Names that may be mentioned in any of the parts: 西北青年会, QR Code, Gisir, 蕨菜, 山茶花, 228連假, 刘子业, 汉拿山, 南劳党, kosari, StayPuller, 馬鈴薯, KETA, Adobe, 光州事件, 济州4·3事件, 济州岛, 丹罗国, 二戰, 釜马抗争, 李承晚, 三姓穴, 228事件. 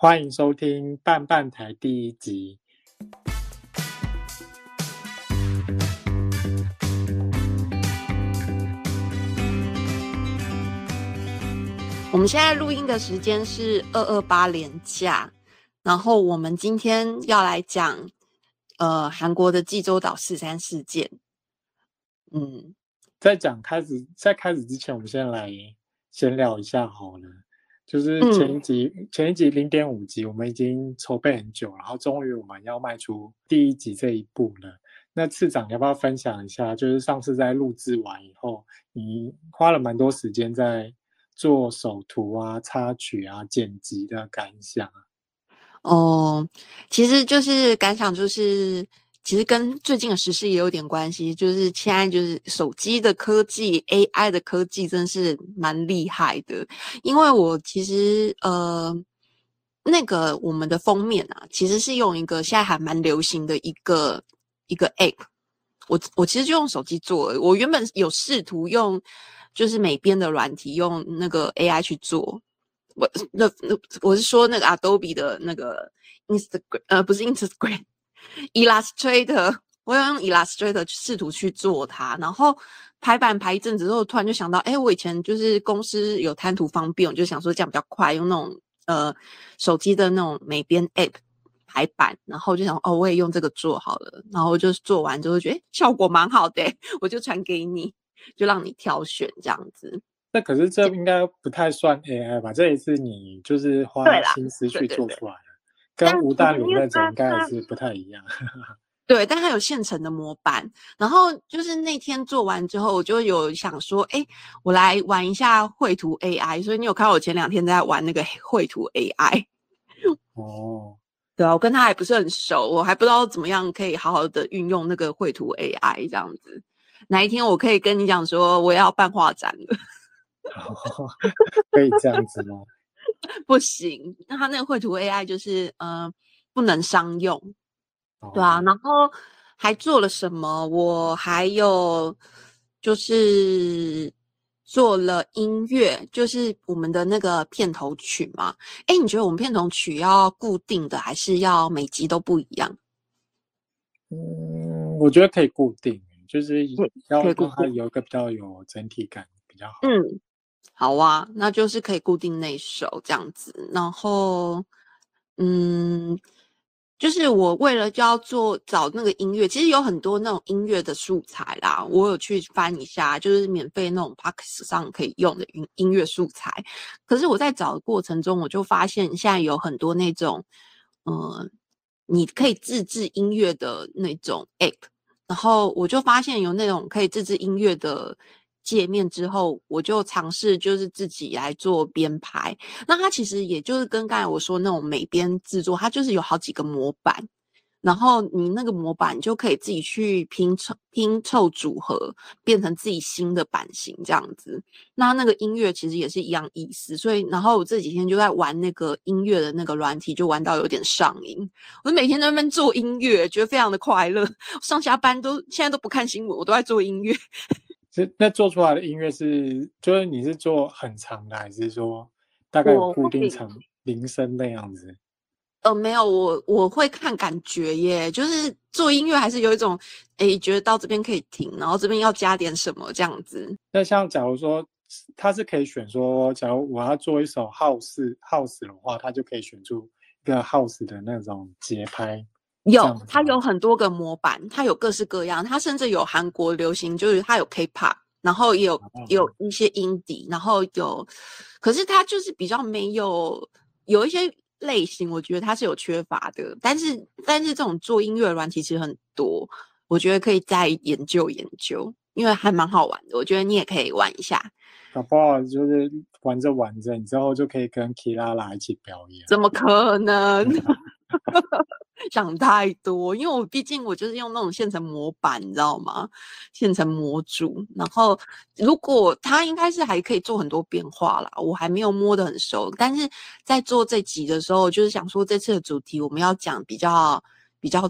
欢迎收听半半台第一集。我们现在录音的时间是228连假，然后我们今天要来讲韩国的济州岛4·3事件。在开始之前，我们先来闲聊一下好了。就是前一集 0.5 集我们已经筹备很久，然后终于我们要迈出第一集这一步了。那次长要不要分享一下，就是上次在录制完以后，你花了蛮多时间在做首图啊、插曲啊、剪辑的感想其实就是感想，就是其实跟最近的时事也有点关系，就是现在就是手机的科技 AI 的科技真是蛮厉害的。因为我其实那个我们的封面啊，其实是用一个现在还蛮流行的一个 app， 我其实就用手机做了。我原本有试图用就是美编的软体用那个 AI 去做，我是说那个 Adobe 的那个 Illustrator， 我有用 Illustrator 试图去做它，然后排版排一阵子之后，突然就想到我以前就是公司有贪图方便，我就想说这样比较快，用那种手机的那种美编 app 排版，然后就想我也用这个做好了，然后就做完之后觉得效果蛮好的，我就传给你，就让你挑选这样子。那可是这应该不太算 AI 吧？这也是你就是花心思去做出来的，跟吴大领那种应该是不太一样。对，但它有现成的模板。然后就是那天做完之后，我就有想说，我来玩一下绘图 AI。所以你有看到我前2天在玩那个绘图 AI。对啊，我跟他还不是很熟，我还不知道怎么样可以好好的运用那个绘图 AI 这样子。哪一天我可以跟你讲说我要办画展了。可以这样子吗？不行，那他那个绘图 AI 就是不能商用。对啊，然后还做了什么？我还有就是做了音乐，就是我们的那个片头曲嘛。你觉得我们片头曲要固定的，还是要每集都不一样？我觉得可以固定，就是要让它有一个比较有整体感比较好。好啊，那就是可以固定那一首这样子。然后就是我为了就要找那个音乐，其实有很多那种音乐的素材啦，我有去翻一下，就是免费那种 Podcast 上可以用的音乐素材。可是我在找的过程中，我就发现现在有很多那种你可以自制音乐的那种 app， 然后我就发现有那种可以自制音乐的界面之后，我就尝试就是自己来做编排。那它其实也就是跟刚才我说那种美编制作，它就是有好几个模板，然后你那个模板就可以自己去拼凑组合，变成自己新的版型这样子。那个音乐其实也是一样意思。所以然后我这几天就在玩那个音乐的那个软体，就玩到有点上瘾。我每天在那边做音乐，觉得非常的快乐，上下班现在都不看新闻，我都在做音乐。那做出来的音乐就是你是做很长的，还是说大概有固定长铃声那样子？没有，我会看感觉耶，就是做音乐还是有一种觉得到这边可以停，然后这边要加点什么这样子。那像假如说他是可以选说，假如我要做一首 house 的话，他就可以选出一个 house 的那种节拍。有，它有很多个模板，它有各式各样，它甚至有韩国流行，就是它有 K-pop， 然后也有一些 indie， 然后有，可是它就是比较没有一些类型，我觉得它是有缺乏的。但是这种做音乐软体其实很多，我觉得可以再研究研究，因为还蛮好玩的，我觉得你也可以玩一下。搞不好就是玩着，你之后就可以跟 KETA 一起表演。怎么可能？想太多，因为我毕竟我就是用那种现成模板，你知道吗？现成模组，然后如果它应该是还可以做很多变化啦，我还没有摸得很熟。但是在做这集的时候，就是想说这次的主题我们要讲比较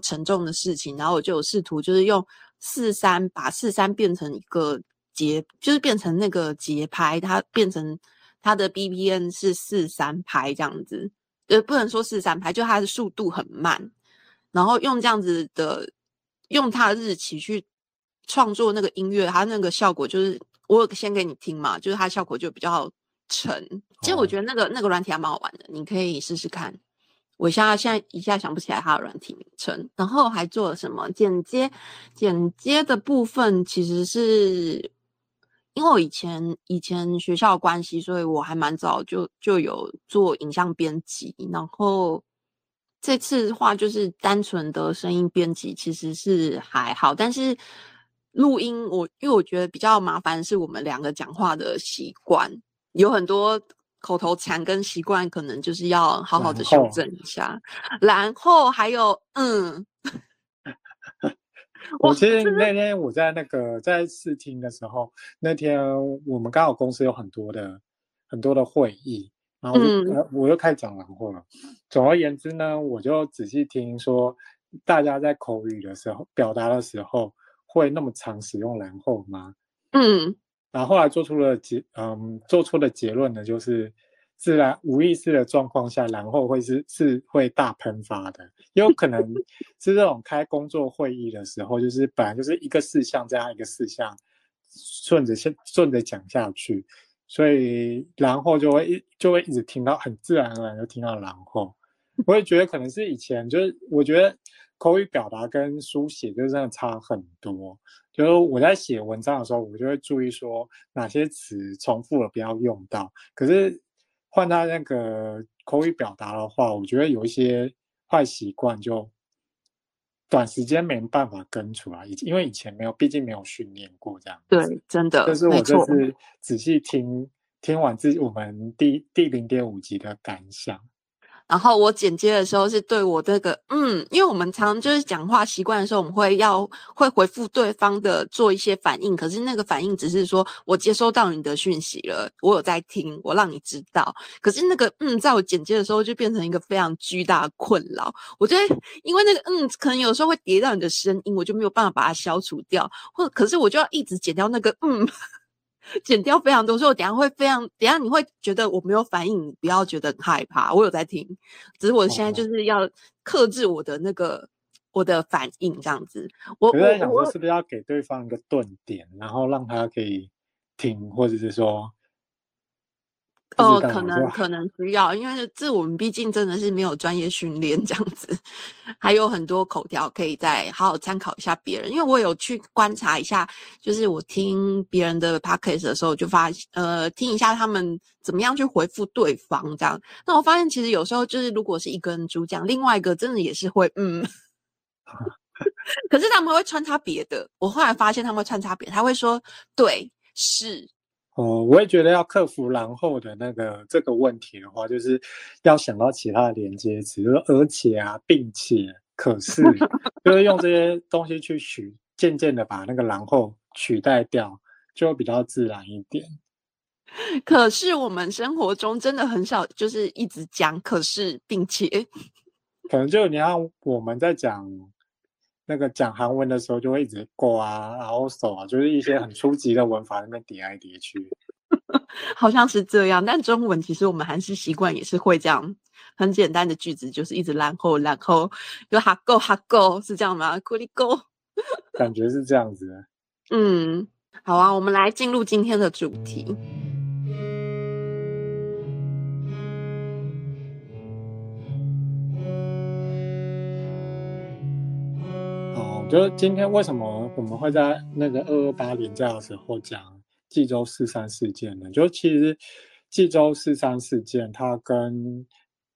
沉重的事情，然后我就有试图就是用4-3把4-3变成一个节，就是变成那个节拍，它变成它的 BPM 是4-3拍这样子。不能说43拍，就它的速度很慢，然后用这样子的，用它的日期去创作那个音乐，它那个效果就是我先给你听嘛，就是它效果就比较沉。其实我觉得那个软体还蛮好玩的，你可以试试看。我现在一下想不起来它的软体名称。然后还做了什么剪接的部分，其实是因为我以前学校的关系，所以我还蛮早就有做影像编辑。然后这次的话就是单纯的声音编辑，其实是还好，但是录音因为我觉得比较麻烦是我们两个讲话的习惯，有很多口头禅跟习惯可能就是要好好的修正一下。然后还有我其实那天我在在试听的时候，那天我们刚好公司有很多的会议，然后我又开始讲然后了。总而言之呢，我就仔细听说大家在口语的时候表达的时候会那么常使用然后吗？然后后来做出了结论呢，就是自然无意识的状况下，然后是会大喷发的，也有可能是这种开工作会议的时候，就是本来就是一个事项这样一个事项顺着讲下去，所以然后就会一直听到，很自然而然就听到然后。我也觉得可能是以前就是我觉得口语表达跟书写就真的差很多，就是我在写文章的时候我就会注意说哪些词重复了不要用到，可是换到那个口语表达的话，我觉得有一些坏习惯就短时间没办法跟出来，因为以前没有，毕竟没有训练过这样。对，真的。但是我这次仔细听完我们第 0.5 集的感想，然后我剪接的时候是对我这个因为我们常常就是讲话习惯的时候，我们会回复对方的做一些反应，可是那个反应只是说我接收到你的讯息了，我有在听，我让你知道。可是那个在我剪接的时候就变成一个非常巨大的困扰。我觉得因为那个可能有时候会叠到你的声音，我就没有办法把它消除掉，可是我就要一直剪掉那个剪掉非常多，所以我等一下你会觉得我没有反应，你不要觉得很害怕，我有在听，只是我现在就是要克制我的我的反应这样子。我在想说是不是要给对方一个顿点，然后让他可以听，或者是说可能需要，因为这我们毕竟真的是没有专业训练这样子，还有很多口条可以再好好参考一下别人。因为我有去观察一下，就是我听别人的 podcast 的时候，就听一下他们怎么样去回复对方这样。那我发现其实有时候就是如果是一个人主讲，另外一个真的也是会可是他们会穿插别的。我后来发现他们会穿插别的，他会说对是。我也觉得要克服然后的这个问题的话，就是要想到其他的连接词，就是而且啊，并且，可是，就是用这些东西去渐渐的把那个然后取代掉，就比较自然一点。可是我们生活中真的很少，就是一直讲可是并且，可能就你看我们在讲。那个讲韩文的时候就会一直过啊，然后手啊，就是一些很初级的文法那边叠来叠去好像是这样。但中文其实我们还是习惯也是会这样很简单的句子，就是一直然后就哈够哈够，是这样吗？咕哩够感觉是这样子的。好啊，我们来进入今天的主题。就是今天为什么我们会在那个228连假的时候讲济州43事件呢？就其实济州43事件它跟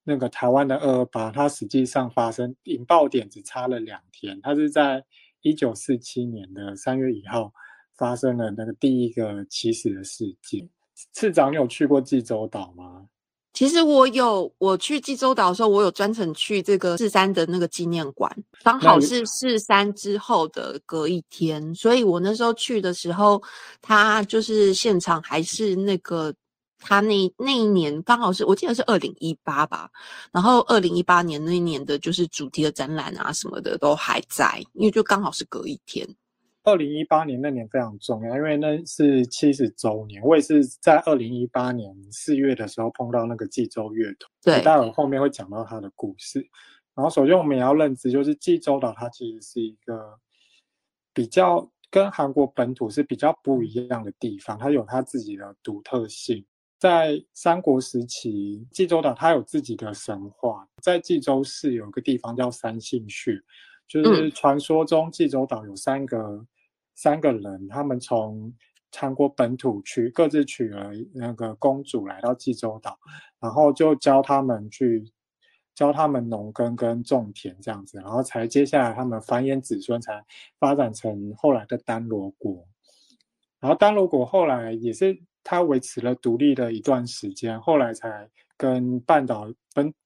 那个台湾的228，它实际上发生引爆点只差了2天，它是在1947年的3月1号发生了那个第一个起始的事件。次长，你有去过济州岛吗？其实我去济州岛的时候，我有专程去这个43的那个纪念馆，刚好是43之后的隔一天，所以我那时候去的时候，他就是现场还是那个他那一年刚好是我记得是2018吧，然后2018年那一年的就是主题的展览啊什么的都还在，因为就刚好是隔一天。2018年那年非常重要，因为那是70周年，我也是在2018年4月的时候碰到那个济州乐团，对，待会后面会讲到他的故事。然后首先我们也要认知，就是济州岛它其实是一个比较跟韩国本土是比较不一样的地方，它有它自己的独特性。在三国时期，济州岛它有自己的神话，在济州市有一个地方叫三姓穴，就是传说中济州岛有三个人，他们从韩国本土各自娶了那个公主来到济州岛，然后就教他们农耕跟种田这样子，然后才接下来他们繁衍子孙，才发展成后来的丹罗国。然后丹罗国后来也是他维持了独立的一段时间，后来才跟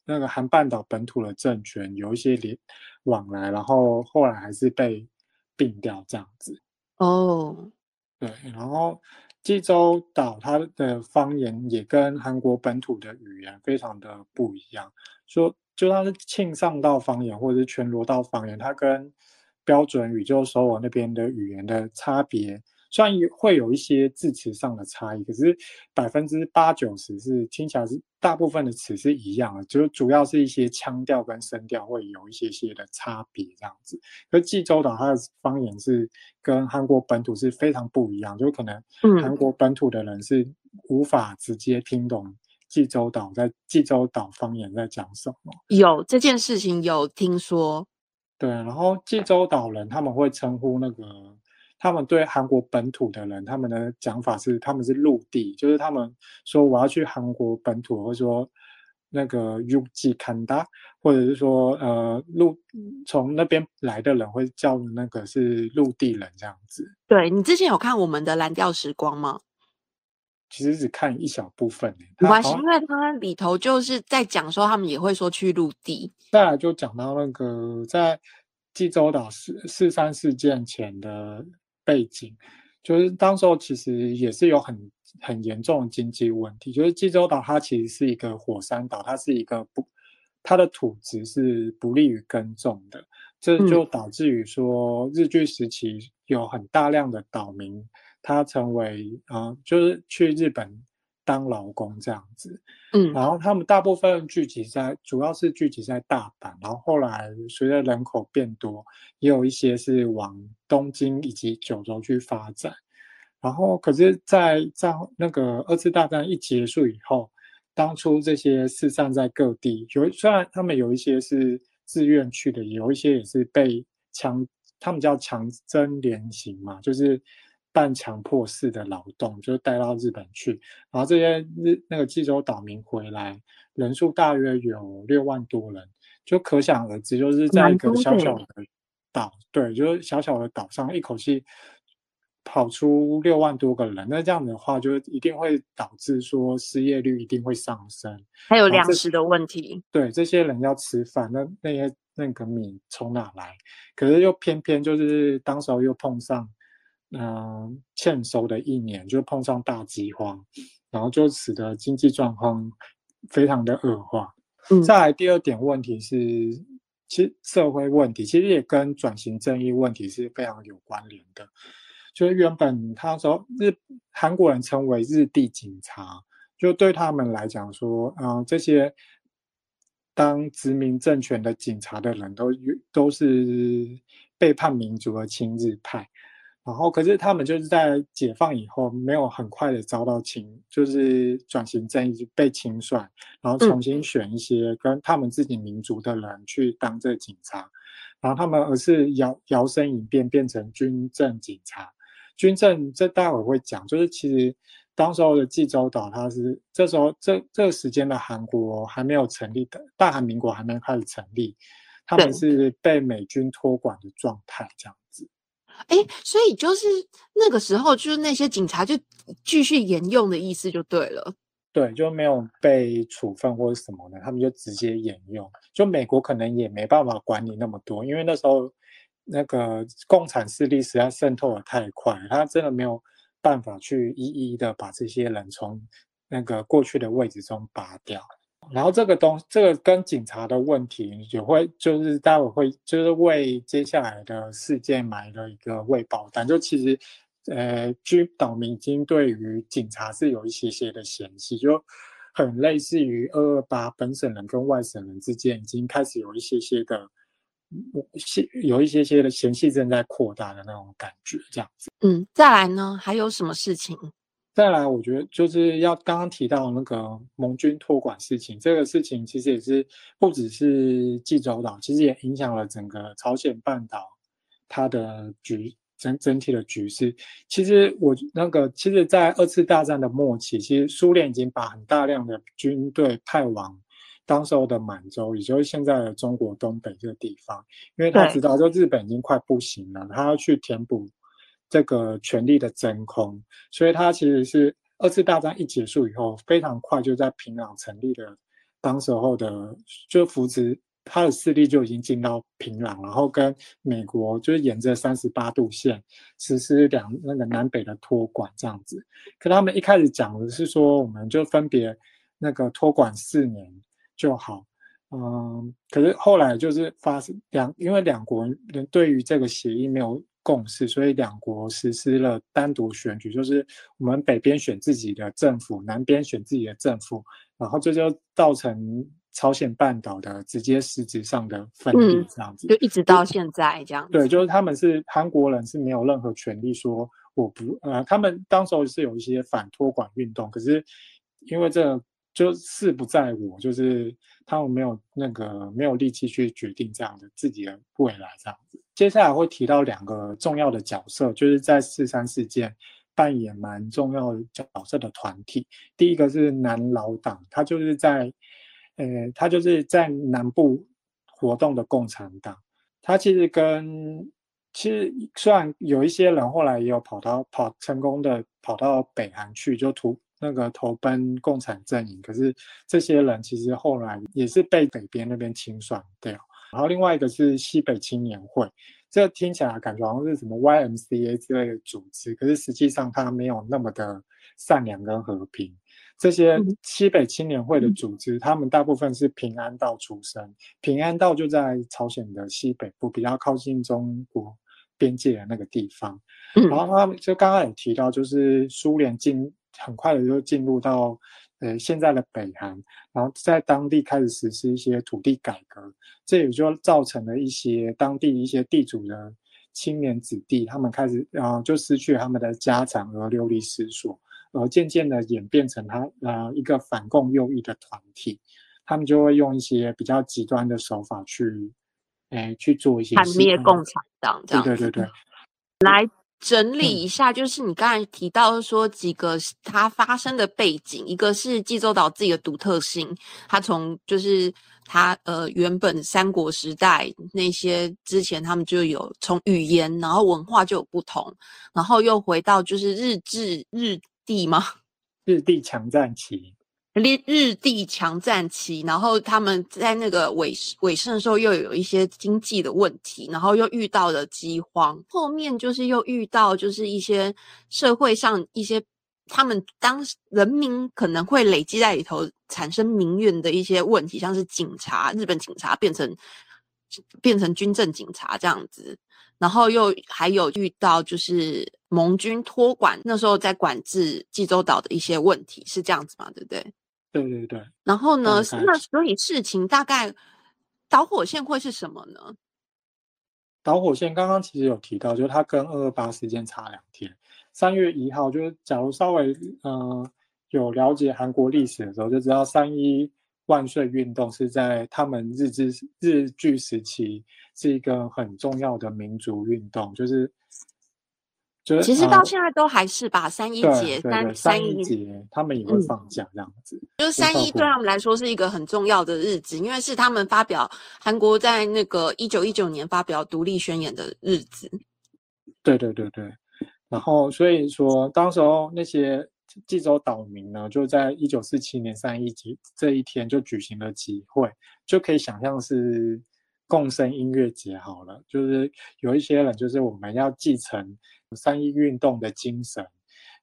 那个韩半岛本土的政权有一些往来，然后后来还是被并掉这样子。哦，对，然后济州岛它的方言也跟韩国本土的语言非常的不一样，就它是庆尚道方言或者是全罗道方言，它跟标准语就首尔那边的语言的差别，虽然会有一些字词上的差异，可是80-90%是听起来是大部分的词是一样的，就主要是一些腔调跟声调会有一些的差别这样子。可是济州岛它的方言是跟韩国本土是非常不一样，就可能韩国本土的人是无法直接听懂济州岛方言在讲什么。有这件事情有听说。对，然后济州岛人他们会称呼他们对韩国本土的人，他们的讲法是他们是陆地，就是他们说我要去韩国本土，或者说那个 Yuji Kanda， 或者是说从那边来的人会叫那个是陆地人这样子。对，你之前有看我们的蓝调时光吗？其实只看一小部分，没关系，因为他里头就是在讲说他们也会说去陆地。再来就讲到那个在济州岛四三事件前的背景，就是当时候其实也是有很严重的经济问题，就是济州岛它其实是一个火山岛，它是一个它的土质是不利于耕种的，这就导致于说日据时期有很大量的岛民他成为就是去日本当劳工这样子。然后他们大部分主要是聚集在大阪，然后后来随着人口变多，也有一些是往东京以及九州去发展。然后可是在那个二次大战一结束以后，当初这些四散在各地，虽然他们有一些是自愿去的，有一些也是被他们叫强征联行嘛，就是半强迫式的劳动，就是带到日本去。然后这些那个济州岛民回来人数大约有6万多人，就可想而知，就是在一个小小的岛，对，就是小小的岛上一口气跑出6万多个人，那这样的话就一定会导致说失业率一定会上升，还有粮食的问题。对，这些人要吃饭，那个米从哪来？可是又偏偏就是当时候又碰上欠收的一年，就碰上大饥荒，然后就使得经济状况非常的恶化。再来第二点问题是，其实社会问题其实也跟转型正义问题是非常有关联的，就是原本他说韩国人称为日地警察，就对他们来讲说这些当殖民政权的警察的人都是背叛民族的亲日派。然后可是他们就是在解放以后没有很快的遭到就是转型正义被清算，然后重新选一些跟他们自己民族的人去当这警察，然后他们而是摇身一变变成军政警察。军政这待会会讲，就是其实当时候的济州岛它是这个时间的韩国还没有成立的，大韩民国还没有开始成立，他们是被美军托管的状态这样子。所以就是那个时候就是那些警察就继续沿用的意思就对了。对，就没有被处分或者什么的，他们就直接沿用，就美国可能也没办法管理那么多，因为那时候那个共产势力实在渗透的太快，他真的没有办法去一一的把这些人从那个过去的位置中拔掉。然后这个跟警察的问题也会，就是待会会就是为接下来的事件埋了一个未爆弹。就其实，岛民经对于警察是有一些些的嫌弃，就很类似于228本省人跟外省人之间已经开始有一些些的。有一些些的嫌隙正在扩大的那种感觉，这样子。嗯，再来呢，还有什么事情？再来，我觉得就是要刚刚提到那个盟军托管事情，这个事情其实也是不只是济州岛，其实也影响了整个朝鲜半岛它的整体的局势。其实其实，在二次大战的末期，其实苏联已经把很大量的军队派往。当时候的满洲，也就是现在的中国东北这个地方，因为他知道就日本已经快不行了，他要去填补这个权力的真空，所以他其实是二次大战一结束以后，非常快就在平壤成立了当时候的就扶植他的势力就已经进到平壤，然后跟美国就是沿着38度线实施南北的托管这样子。可他们一开始讲的是说，我们就分别那个托管4年。就好，可是后来就是因为两国人对于这个协议没有共识，所以两国实施了单独选举，就是我们北边选自己的政府，南边选自己的政府，然后这就造成朝鲜半岛的直接实质上的分裂，这样子，就一直到现在这样子。对，就是韩国人是没有任何权利说他们当时候是有一些反托管运动，可是因为这个。就事不在我，就是他们没有力气去决定这样的自己的未来这样子。接下来会提到两个重要的角色，就是在4.3事件扮演蛮重要的角色的团体。第一个是南劳党，他就是在南部活动的共产党。他其实虽然有一些人后来也有成功的跑到北韩去，就投奔共产阵营，可是这些人其实后来也是被北边那边清算掉。然后另外一个是西北青年会，这听起来感觉好像是什么 YMCA 之类的组织，可是实际上它没有那么的善良跟和平。这些西北青年会的组织，他们大部分是平安道出身，平安道就在朝鲜的西北部，比较靠近中国边界的那个地方。然后他们就刚刚有提到，就是苏联很快的就进入到现在的北韩，然后在当地开始实施一些土地改革，这也就造成了一些当地一些地主的青年子弟，他们开始就失去他们的家产而流离失所，而渐渐的演变成一个反共右翼的团体，他们就会用一些比较极端的手法去做一些铲灭共产党这样子。对对对对，来整理一下，就是你刚才提到说几个它发生的背景，一个是济州岛自己的独特性，它从就是它原本三国时代那些之前他们就有从语言然后文化就有不同，然后又回到就是日帝强占期，然后他们在那个尾声的时候又有一些经济的问题，然后又遇到了饥荒，后面就是又遇到就是一些社会上一些他们当人民可能会累积在里头产生民怨的一些问题，像是日本警察变成军政警察这样子，然后又还有遇到就是盟军托管那时候在管制济州岛的一些问题，是这样子嘛？对不对？对对对。然后呢，那所以事情大概导火线会是什么呢？导火线刚刚其实有提到，就是它跟228事件差2天，3月1号，就是假如稍微有了解韩国历史的时候，就知道3.1万岁运动是在他们日据时期是一个很重要的民族运动，就是其实到现在都还是吧，三一节他们也会放假这样子。就是3.1对他们来说是一个很重要的日子，因为是他们韩国在那个1919年发表独立宣言的日子。对对对对，然后所以说当时候那些济州岛民呢，就在1947年3.1这一天就举行了集会，就可以想象是共生音乐节好了，就是有一些人就是我们要继承3.1运动的精神，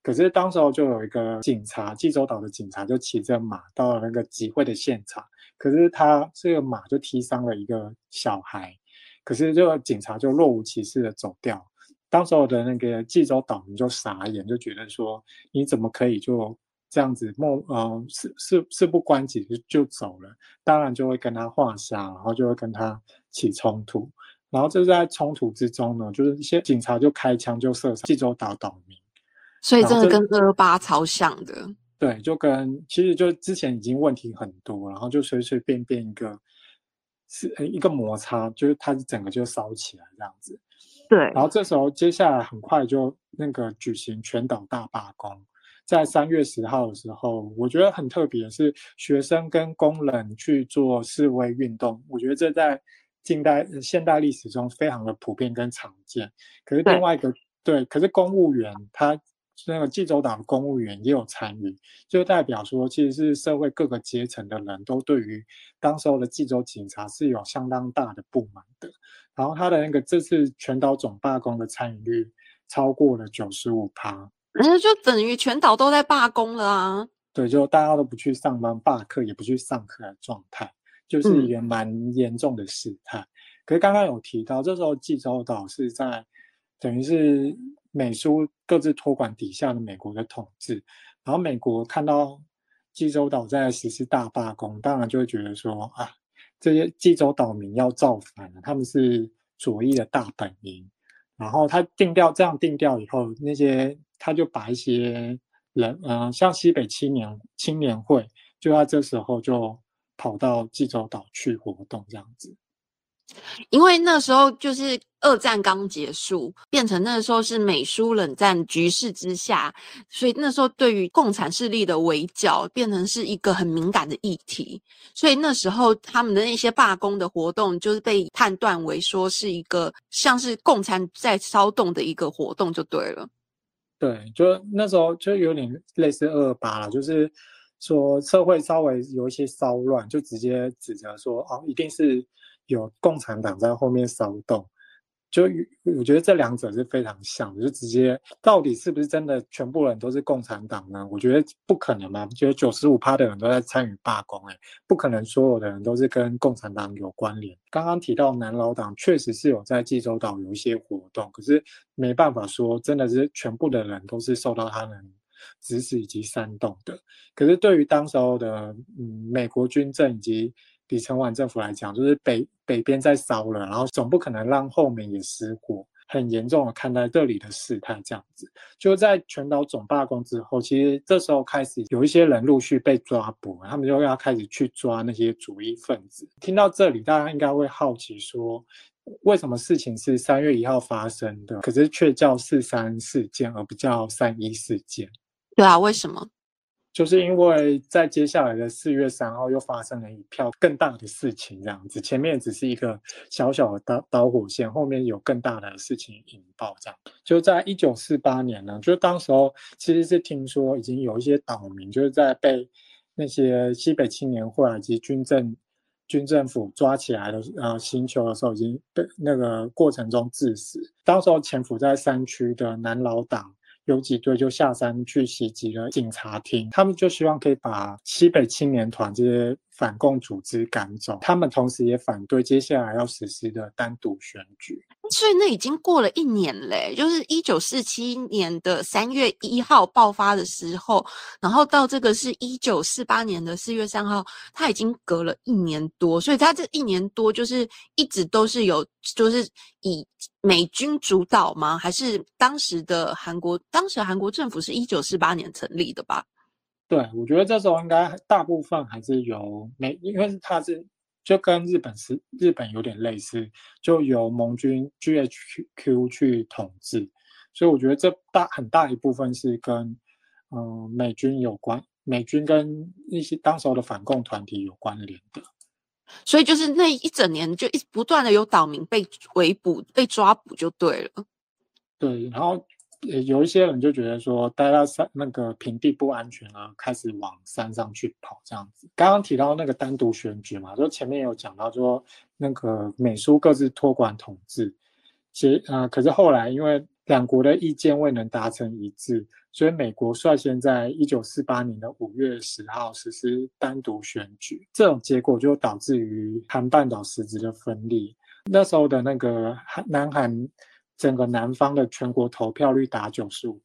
可是当时候就有一个警察，济州岛的警察就骑着马到了那个集会的现场，可是他这个马就踢伤了一个小孩，可是这个警察就若无其事的走掉。当时候的那个济州岛民就傻眼，就觉得说你怎么可以就这样子事不关己就走了，当然就会跟他话下，然后就会跟他起冲突，然后就在冲突之中呢，就是一些警察就开枪就射杀济州岛岛民。所以真的跟228超像的。对，就跟其实就之前已经问题很多，然后就随随便便一个摩擦，就是它整个就烧起来这样子。对，然后这时候接下来很快就那个举行全岛大罢工，在3月10号的时候，我觉得很特别的是学生跟工人去做示威运动，我觉得这在现代历史中非常的普遍跟常见。可是另外一个 对，可是公务员他那个济州岛的公务员也有参与，就代表说其实是社会各个阶层的人都对于当时候的济州警察是有相当大的不满的。然后他的那个这次全岛总罢工的参与率超过了 95%， 就等于全岛都在罢工了啊。对，就大家都不去上班，罢课也不去上课的状态，就是一个蛮严重的事态。可是刚刚有提到这时候济州岛是在等于是美苏各自托管底下的美国的统治，然后美国看到济州岛在实施大罢工，当然就会觉得说啊，这些济州岛民要造反了，他们是左翼的大本营。然后他定调以后，那些他就把一些人，像西北青年会，就在这时候就跑到济州岛去活动这样子。因为那时候就是二战刚结束，变成那时候是美苏冷战局势之下，所以那时候对于共产势力的围剿变成是一个很敏感的议题，所以那时候他们的那些罢工的活动就是被判断为说是一个像是共产在骚动的一个活动就对了。对，就那时候就有点类似228啦，就是说社会稍微有一些骚乱，就直接指责说哦，一定是有共产党在后面骚动，就我觉得这两者是非常像的，就直接到底是不是真的全部人都是共产党呢？我觉得不可能嘛，觉得 95% 的人都在参与罢工，不可能所有的人都是跟共产党有关联。刚刚提到南劳党确实是有在济州岛有一些活动，可是没办法说真的是全部的人都是受到他们指使以及煽动的。可是对于当时候的美国军政以及李承晚政府来讲，就是北边在烧了，然后总不可能让后面也失火，很严重的看待这里的事态这样子。就在全岛总罢工之后，其实这时候开始有一些人陆续被抓捕，他们就要开始去抓那些左翼分子。听到这里大家应该会好奇说，为什么事情是3月1号发生的，可是却叫4.3事件而不叫3.1事件？对啊，为什么？就是因为在接下来的4月3号又发生了一票更大的事情这样子，前面只是一个小小的导火线，后面有更大的事情引爆这样。就在1948年呢，就当时候其实是听说已经有一些岛民就是在被那些西北青年会以及军政府抓起来的刑求的时候，已经被那个过程中致死。当时候潜伏在山区的南劳党游击队就下山去袭击了警察厅，他们就希望可以把西北青年团这些反共组织赶走，他们同时也反对接下来要实施的单独选举。所以那已经过了一年了，就是1947年的3月1号爆发的时候，然后到这个是1948年的4月3号，它已经隔了一年多，所以它这一年多就是一直都是有就是以美军主导吗？还是当时韩国政府是1948年成立的吧？对，我觉得这时候应该大部分还是由因为它是就跟日本有点类似，就由盟军 GHQ 去统治，所以我觉得这很大一部分是跟美军有关，美军跟一些当时的反共团体有关联的。所以就是那一整年就不断的有岛民被围捕被抓捕就对了。对，然后有一些人就觉得说待在那个平地不安全了，开始往山上去跑这样子。刚刚提到那个单独选举嘛，就前面有讲到说那个美苏各自托管统治，其实可是后来因为两国的意见未能达成一致，所以美国率先在1948年的5月10号实施单独选举。这种结果就导致于韩半岛实质的分裂。那时候的那个南韩整个南方的全国投票率达 95%，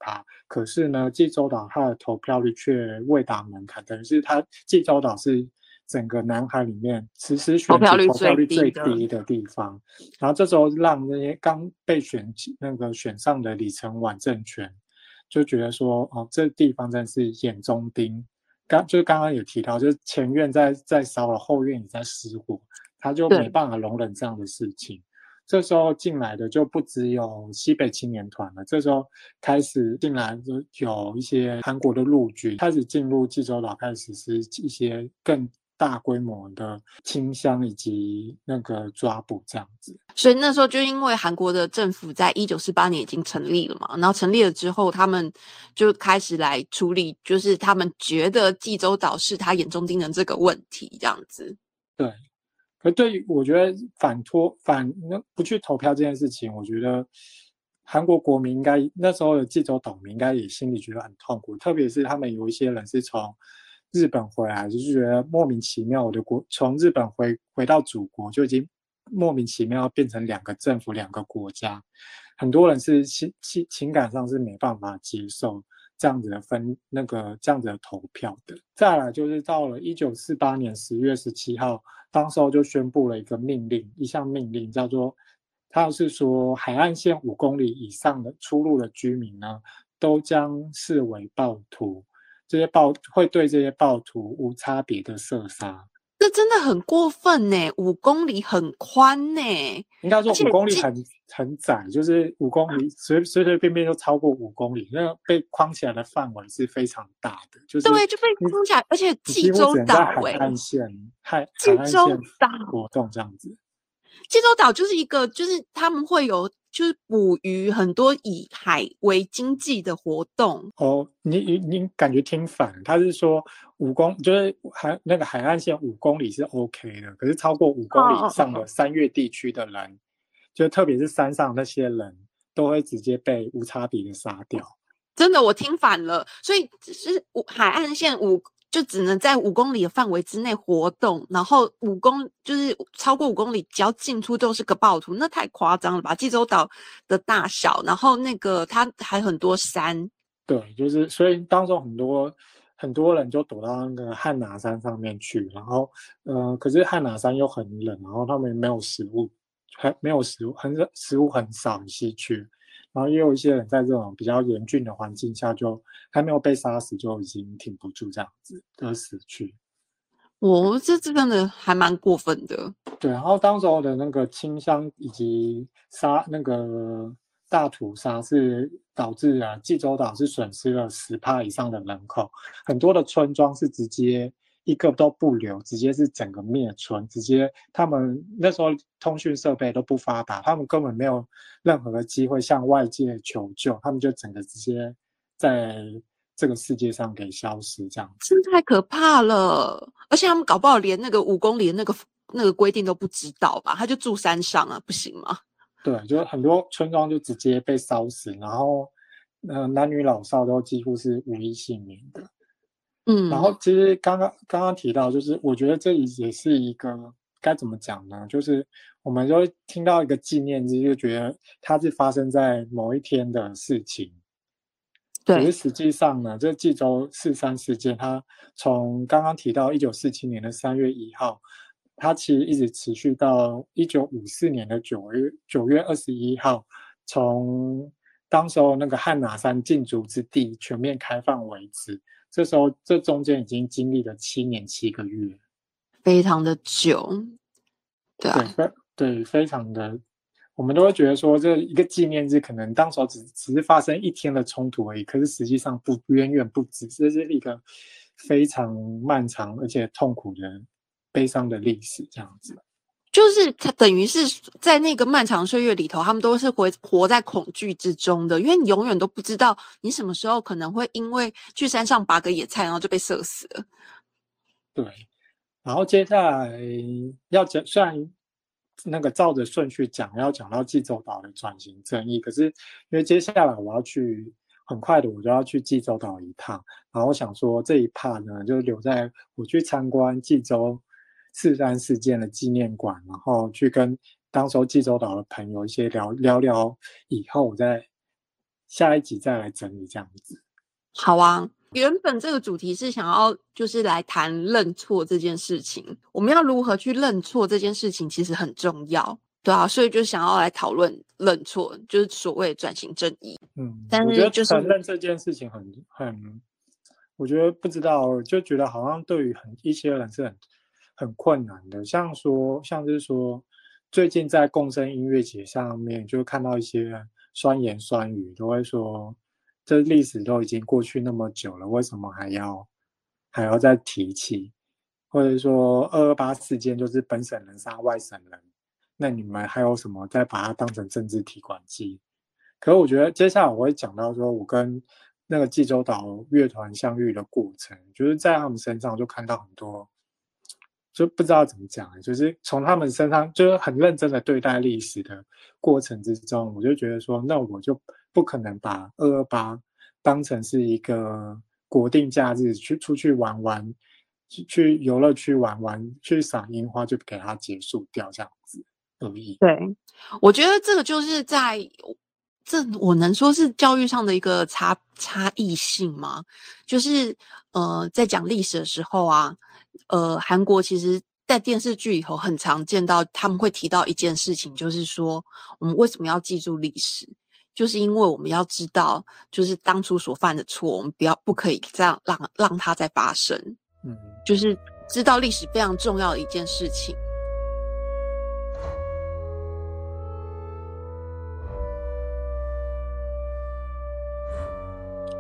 可是呢济州岛它的投票率却未达门槛，等于是它济州岛是整个南海里面实施选举投票率最低的地方。然后这时候让那些刚被选上的李承晚政权就觉得说，哦，这地方真是眼中钉，就是刚刚有提到，就是前院在烧了，后院也在失火，他就没办法容忍这样的事情。这时候进来的就不只有西北青年团了，这时候开始进来就有一些韩国的陆军开始进入济州岛，开始实施一些更大规模的清乡以及那个抓捕这样子。所以那时候就因为韩国的政府在1948年已经成立了嘛，然后成立了之后他们就开始来处理，就是他们觉得济州岛是他眼中钉的这个问题这样子。对，可对于我觉得不去投票这件事情，我觉得韩国国民应该那时候的济州岛民应该也心里觉得很痛苦，特别是他们有一些人是从日本回来，就是觉得莫名其妙，我的国从日本回到祖国就已经莫名其妙变成两个政府两个国家，很多人是情感上是没办法接受这样子的这样子的投票的。再来就是到了1948年10月17号，当时候就宣布了一项命令，叫做它是说海岸线5公里以上的出入的居民呢都将视为暴徒，会对这些暴徒无差别的射杀。这真的很过分耶，5公里很宽耶，应该说5公里很窄，就是5公里随随便便就超过5公里，那被框起来的范围是非常大的，就是对，就被框起来，而且济州岛海岸线活动这样子。济州岛就是一个就是他们会有就是捕鱼，很多以海为经济的活动。哦，你感觉听反了，他是说就是那个海岸线5公里是 OK 的，可是超过5公里以上的山岳地区的人，就特别是山上那些人，都会直接被无差别的杀掉。真的，我听反了，所以只是海岸线就只能在5公里的范围之内活动，然后就是超过5公里只要进出都是个暴徒，那太夸张了吧？济州岛的大小，然后那个它还很多山。对，就是所以当时很多人就躲到那个汉拿山上面去，然后可是汉拿山又很冷，然后他们没有食物，食物很少很稀缺，然后也有一些人在这种比较严峻的环境下就还没有被杀死就已经挺不住这样子而死去。这真的还蛮过分的。对，然后当时候的那个清乡以及那个大屠杀是导致济州岛是损失了 10% 以上的人口，很多的村庄是直接一个都不留，直接是整个灭村，直接他们那时候通讯设备都不发达，他们根本没有任何的机会向外界求救，他们就整个直接在这个世界上给消失这样子。真的太可怕了，而且他们搞不好连那个5公里的那个规定都不知道吧，他就住山上啊，不行吗？对，就很多村庄就直接被烧死，然后男女老少都几乎是无一幸免的。然后其实刚刚提到，就是我觉得这也是一个该怎么讲呢，就是我们就听到一个纪念日就觉得它是发生在某一天的事情。对，可是实际上呢，这济州4·3事件它从刚刚提到1947年的3月1号它其实一直持续到1954年的9月21号，从当时候那个汉拿山禁足之地全面开放为止。这时候这中间已经经历了7年7个月，非常的久。对啊，对，非常的，我们都会觉得说这一个纪念日可能当时候只是发生一天的冲突而已，可是实际上远远不止，这是一个非常漫长而且痛苦的悲伤的历史这样子。就是他等于是在那个漫长岁月里头，他们都是活在恐惧之中的，因为你永远都不知道你什么时候可能会因为去山上拔个野菜然后就被射死了。对，然后接下来虽然那个照着顺序讲，要讲到济州岛的转型正义。可是因为接下来我要去，很快的我就要去济州岛一趟，然后想说这一 part 呢，就留在我去参观济州4.3事件的纪念馆，然后去跟当时候济州岛的朋友一些聊聊，以后我再下一集再来整理这样子。好啊，原本这个主题是想要就是来谈认错这件事情，我们要如何去认错这件事情其实很重要，对啊，所以就想要来讨论认错，就是所谓转型正义。嗯，但是就是我觉得承认这件事情很，我觉得不知道，就觉得好像对于一些人是很困难的，像是说最近在共生音乐节上面就看到一些酸言酸语，都会说这历史都已经过去那么久了，为什么还要再提起，或者说228事件就是本省人杀外省人，那你们还有什么再把它当成政治提款机？可是我觉得接下来我会讲到说我跟那个济州岛乐团相遇的过程，就是在他们身上就看到很多，就不知道怎么讲，就是从他们身上就是很认真的对待历史的过程之中，我就觉得说那我就不可能把228当成是一个国定假日去出去玩玩，去游乐区玩玩，去赏樱花就给它结束掉这样子而已。对，我觉得这个就是在这我能说是教育上的一个差异性吗？就是在讲历史的时候啊，韩国其实在电视剧里头很常见到他们会提到一件事情，就是说我们为什么要记住历史，就是因为我们要知道就是当初所犯的错，我们不可以这样让它再发生。嗯，就是知道历史非常重要的一件事情。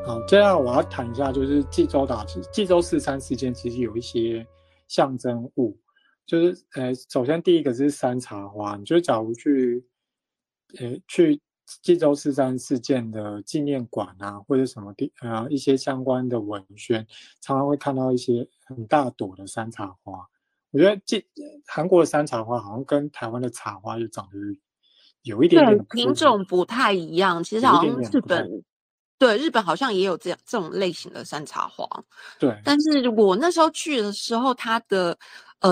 好，接下来我要谈一下，就是济州4.3事件其实有一些象征物，就是首先第一个是山茶花，你就假如去济州4.3事件的纪念馆啊，或者什么一些相关的文宣，常常会看到一些很大朵的山茶花。我觉得韩国的山茶花好像跟台湾的茶花就长得有一点点品种不太一样，其实好像日本好像也有这种类型的山茶花。对，但是我那时候去的时候，它的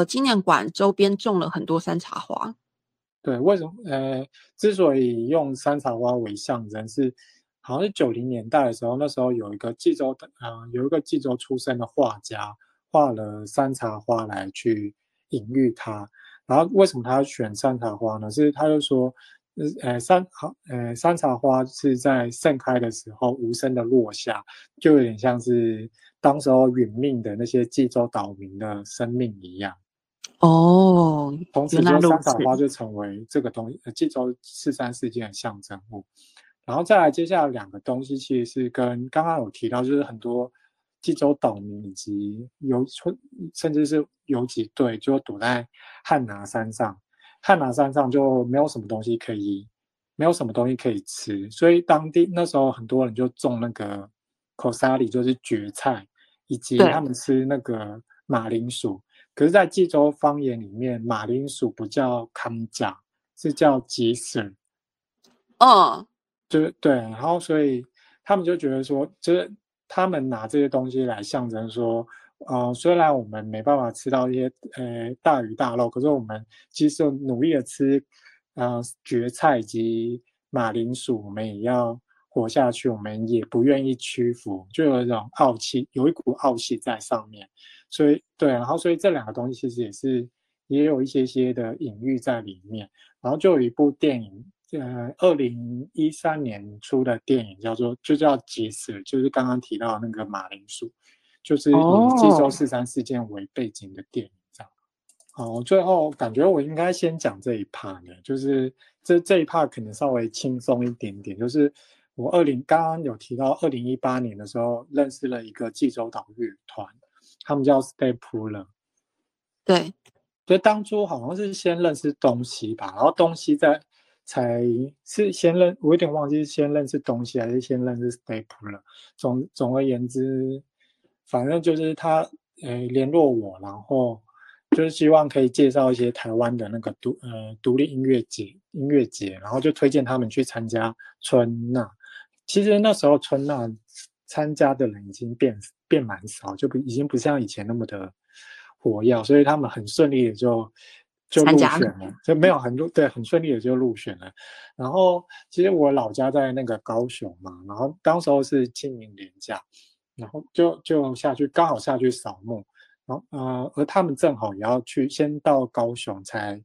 纪念馆周边种了很多山茶花。对，为什么之所以用山茶花为象征，是好像是90年代的时候，那时候有一个济州出生的画家画了山茶花来去隐喻它。然后为什么他要选山茶花呢？是他就说山茶花是在盛开的时候无声的落下，就有点像是当时候殒命的那些济州岛民的生命一样。哦，同时就山茶花就成为这个东西济州4.3事件的象征物。然后再来接下来两个东西其实是跟刚刚有提到，就是很多济州岛民以及甚至是游击队就躲在汉拿山上就没有什么东西可以吃，所以当地那时候很多人就种那个 kosari， 就是蕨菜，以及他们吃那个马铃薯。可是在济州方言里面，马铃薯不叫 kamja， 是叫 Gisir。 对，然后所以他们就觉得说，就是他们拿这些东西来象征说虽然我们没办法吃到一些大鱼大肉，可是我们其实努力的吃蕨菜以及马铃薯，我们也要活下去，我们也不愿意屈服，就有一种傲气，有一股傲气在上面。所以对，然后所以这两个东西其实也有一些的隐喻在里面。然后就有一部电影2013年出的电影就叫 Gisir， 就是刚刚提到那个马铃薯，就是以济州4.3事件为背景的电影这样。最后感觉我应该先讲这一 part 呢，就是这一 part 可能稍微轻松一点点。就是我刚刚有提到2018年的时候认识了一个济州岛乐团，他们叫 StayPuller。 对，就当初好像是先认识东西吧，然后东西我有点忘记是先认识东西还是先认识 StayPuller。 总而言之，反正就是他联络我，然后就是希望可以介绍一些台湾的那个独立音乐节，然后就推荐他们去参加春娜。其实那时候春娜参加的人已经变蛮少，就已经不像以前那么的活跃，所以他们很顺利的就入选了，就没有很顺利的就入选了。然后其实我老家在那个高雄嘛，然后当时候是清明连假，然后就刚好下去扫墓，然后而他们正好也要去，先到高雄才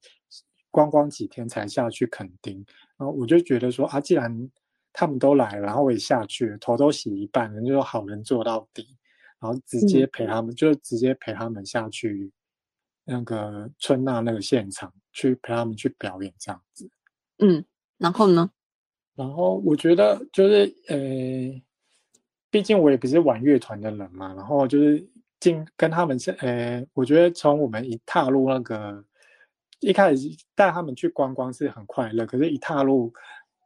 观光几天才下去垦丁，然后我就觉得说啊，既然他们都来了，然后我也下去了，头都洗一半，人就说好人做到底，然后直接陪他们下去那个春娜那个现场去陪他们去表演这样子。嗯，然后呢？然后我觉得就是毕竟我也不是玩乐团的人嘛，然后就是跟他们我觉得从我们一踏入那个一开始带他们去观光是很快乐，可是一踏入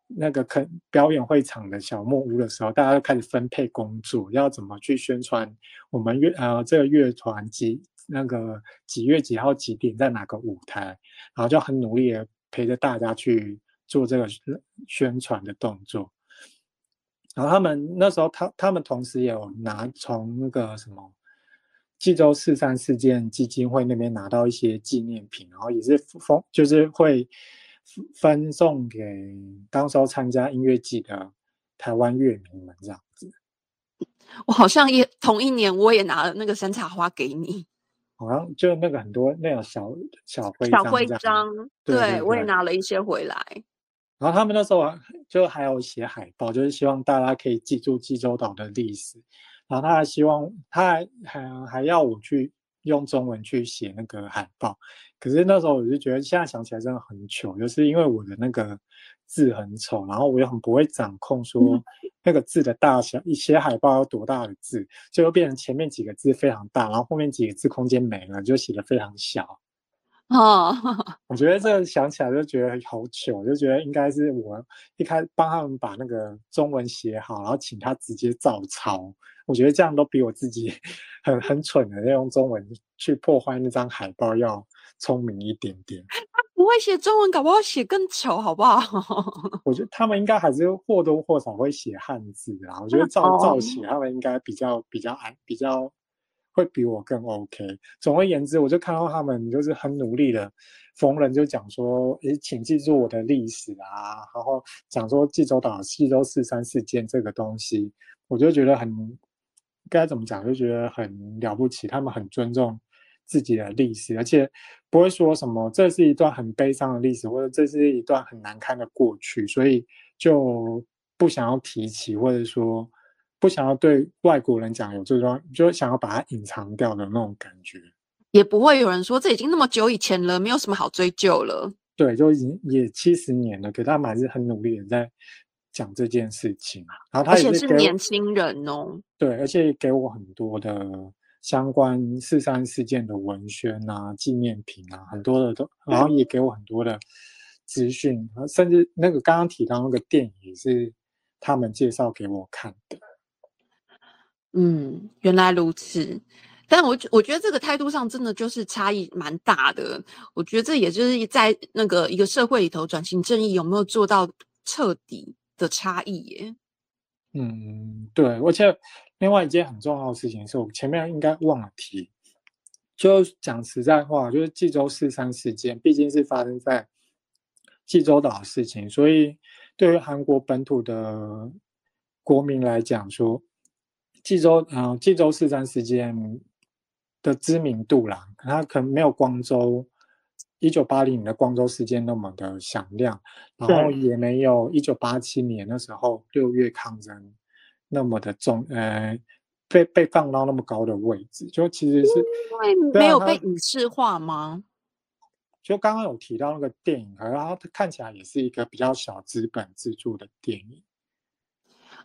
那个表演会场的小木屋的时候，大家就开始分配工作，要怎么去宣传我们这个乐团那个几月几号几点在哪个舞台，然后就很努力的陪着大家去做这个宣传的动作。然后他们那时候他们同时也有从那个什么济州4·3事件基金会那边拿到一些纪念品，然后也是就是会分送给当时候参加音乐季的台湾乐迷们这样子。我好像也同一年我也拿了那个山茶花给你，好像就那个很多那种小徽章， 对，我也拿了一些回来。然后他们那时候就还有写海报，就是希望大家可以记住济州岛的历史，然后他还希望还要我去用中文去写那个海报。可是那时候我就觉得现在想起来真的很糗，就是因为我的那个字很丑，然后我又很不会掌控说那个字的大小，一写海报要多大的字，就又变成前面几个字非常大，然后后面几个字空间没了，就写得非常小。哦，我觉得这个想起来就觉得好糗，就觉得应该是我一开始帮他们把那个中文写好，然后请他直接照抄，我觉得这样都比我自己很蠢的用中文去破坏那张海报要聪明一点点。他不会写中文，搞不好写更丑，好不好？我觉得他们应该还是或多或少会写汉字啊，我觉得照写他们应该比较会比我更 OK。 总而言之，我就看到他们就是很努力的，逢人就讲说请记住我的历史啊，然后讲说济州岛济州4·3事件这个东西，我就觉得很该怎么讲，就觉得很了不起，他们很尊重自己的历史，而且不会说什么这是一段很悲伤的历史，或者这是一段很难堪的过去，所以就不想要提起，或者说不想要对外国人讲有这段，就想要把它隐藏掉的那种感觉。也不会有人说这已经那么久以前了，没有什么好追究了。对，就已经也70年了，可他们还是很努力的在讲这件事情，然后他也是年轻人哦。对，而且给我很多的相关4·3事件的文宣啊、纪念品啊，很多的都，然后也给我很多的资讯，甚至那个刚刚提到那个电影也是他们介绍给我看的。嗯，原来如此。但我觉得这个态度上真的就是差异蛮大的。我觉得这也就是在那个一个社会里头，转型正义有没有做到彻底的差异耶。嗯，对，而且另外一件很重要的事情是我前面应该忘了提，就讲实在话，就是济州4·3事件毕竟是发生在济州岛的事情，所以对于韩国本土的国民来讲说济州4·3事件的知名度啦，它可能没有光州1980年的光州事件那么的响亮，然后也没有1987年那时候六月抗争那么的重，被放到那么高的位置，就其实是因为没有被影视化吗？就刚刚有提到那个电影，然后它看起来也是一个比较小资本制作的电影，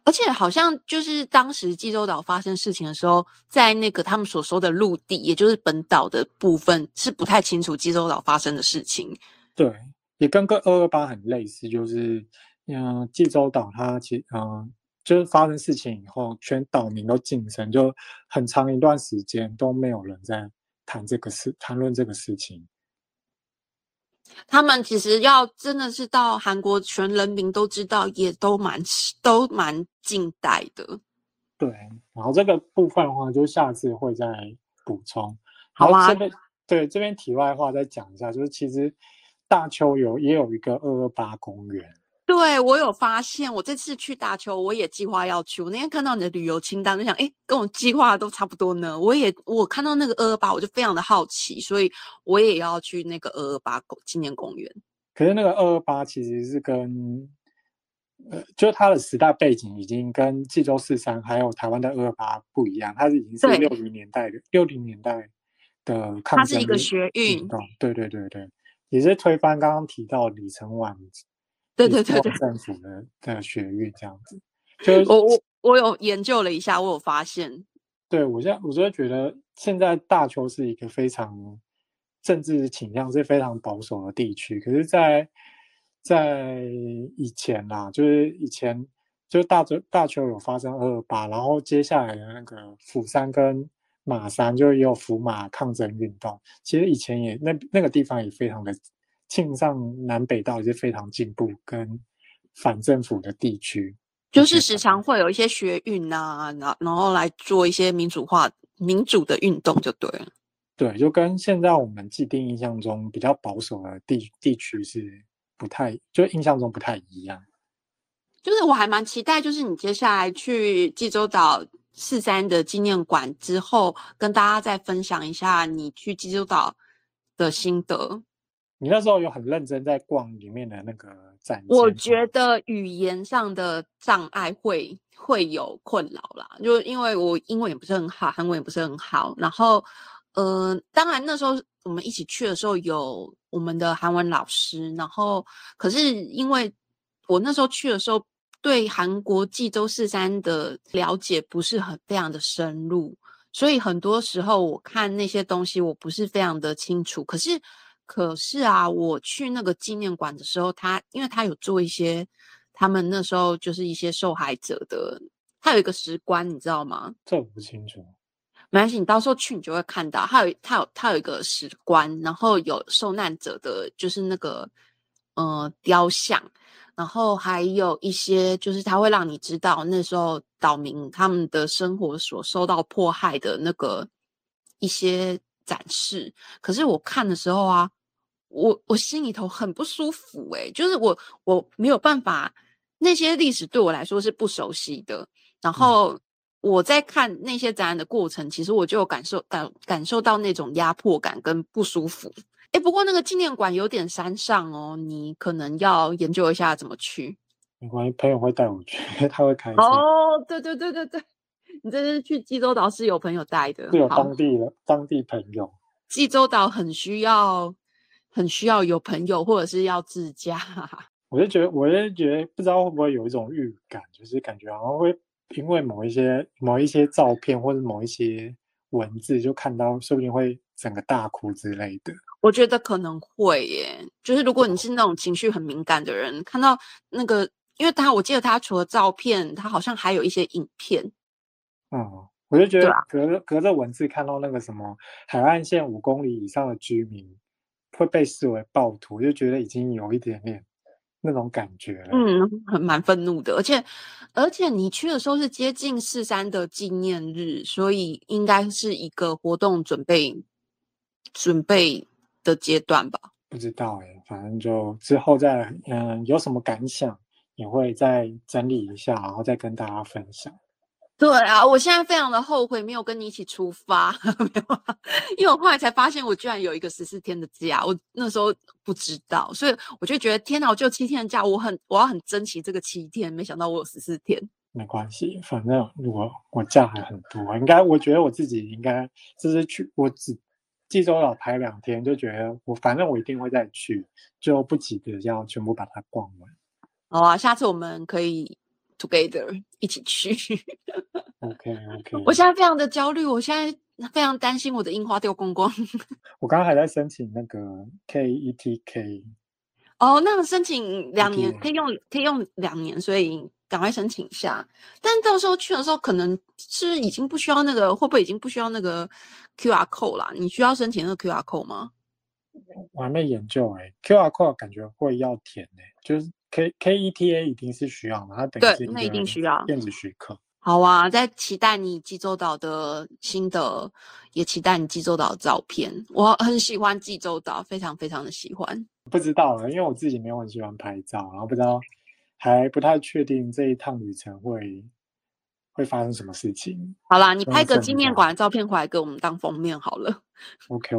而且好像就是当时济州岛发生事情的时候，在那个他们所说的陆地，也就是本岛的部分，是不太清楚济州岛发生的事情。对，也跟个228很类似，就是济州岛它其实就是发生事情以后，全岛民都噤声，就很长一段时间都没有人在谈论这个事情。他们其实要真的是到韩国全人民都知道，也都蛮近代的。对，然后这个部分的话，就下次会再补充。好啊。对，这边题外话再讲一下，就是其实大邱也有一个228公园。对，我有发现，我这次去大邱，我也计划要去。我那天看到你的旅游清单，就想，哎，跟我计划的都差不多呢。我看到那个228，我就非常的好奇，所以我也要去那个228纪念公园。可是那个228其实是跟，就它的时代背景已经跟济州市山还有台湾的228不一样，它已经是60年代的抗争，它是一个学运。对对对对，也是推翻刚刚提到李承晚。对对对对，政府的学运这样子，就是我有研究了一下，我有发现，对我就觉得现在大邱是一个非常政治倾向是非常保守的地区，可是在以前啦，就是以前就大邱有发生228，然后接下来的那个釜山跟马山就也有釜马抗争运动，其实以前也那个地方也非常的。庆尚南北道也是非常进步跟反政府的地区，就是时常会有一些学运啊，然后来做一些民主的运动就对了。对，就跟现在我们既定印象中比较保守的地区是不太，就印象中不太一样。就是我还蛮期待，就是你接下来去济州岛43的纪念馆之后，跟大家再分享一下你去济州岛的心得。你那时候有很认真在逛里面的那个展，我觉得语言上的障碍会有困扰啦，就因为我英文也不是很好，韩文也不是很好，然后当然那时候我们一起去的时候有我们的韩文老师，然后可是因为我那时候去的时候对韩国济州市山的了解不是很非常的深入，所以很多时候我看那些东西我不是非常的清楚，可是啊，我去那个纪念馆的时候，因为他有做一些他们那时候就是一些受害者的，他有一个石棺，你知道吗？这我不清楚。没关系，你到时候去你就会看到，他有一个石棺，然后有受难者的就是那个雕像，然后还有一些就是他会让你知道那时候岛民他们的生活所受到迫害的那个一些展示。可是我看的时候啊。我心里头很不舒服欸，就是我没有办法，那些历史对我来说是不熟悉的，然后我在看那些展览的过程，其实我就有感受到那种压迫感跟不舒服。欸，不过那个纪念馆有点山上哦，你可能要研究一下怎么去。没关系，朋友会带我去，他会开车。哦，对对对对对，你这次去济州岛是有朋友带的，是有当地朋友。济州岛很需要有朋友，或者是要自驾。我就觉得不知道会不会有一种预感，就是感觉好像会因为某一些照片或者某一些文字就看到，说不定会整个大哭之类的。我觉得可能会耶，就是如果你是那种情绪很敏感的人，看到那个，因为我记得他除了照片，他好像还有一些影片。嗯，我就觉得隔着文字看到那个什么海岸线5公里以上的居民。会被视为暴徒，就觉得已经有一点点那种感觉了。嗯，很蛮愤怒的，而且你去的时候是接近43的纪念日，所以应该是一个活动准备的阶段吧。不知道反正就之后再有什么感想也会再整理一下，然后再跟大家分享。对啊，我现在非常的后悔没有跟你一起出发，没有啊，因为我后来才发现我居然有一个14天的假，我那时候不知道，所以我就觉得天哪，我就7天的假，我要很珍惜这个7天，没想到我有14天。没关系，反正我假还很多，应该我觉得我自己应该就是去，我只济州岛排2天就觉得反正我一定会再去，就不急着要全部把它逛完。好啊，下次我们可以。Together 一起去OK 我现在非常的焦虑，我现在非常担心我的樱花掉光光我刚刚还在申请那个 KETA 哦，那个申请2年可以用2年，所以赶快申请一下。但到时候去的时候，可能是已经不需要那个，会不会已经不需要那个 QR code 啦？你需要申请那个 QR code 吗？我还没研究QR code 感觉会要填就是 KETA 一定是需要嘛，它等于是对，那一定需要电子许可。好啊，在期待你济州岛的心得，也期待你济州岛的照片。我很喜欢济州岛，非常非常的喜欢。不知道了，因为我自己没有很喜欢拍照，然后不知道，还不太确定这一趟旅程会发生什么事情。好啦，你拍个纪念馆的照片回来给我们当封面好了。OK。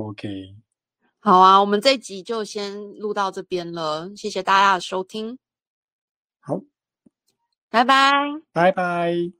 好啊，我们这一集就先录到这边了，谢谢大家的收听。好，拜拜。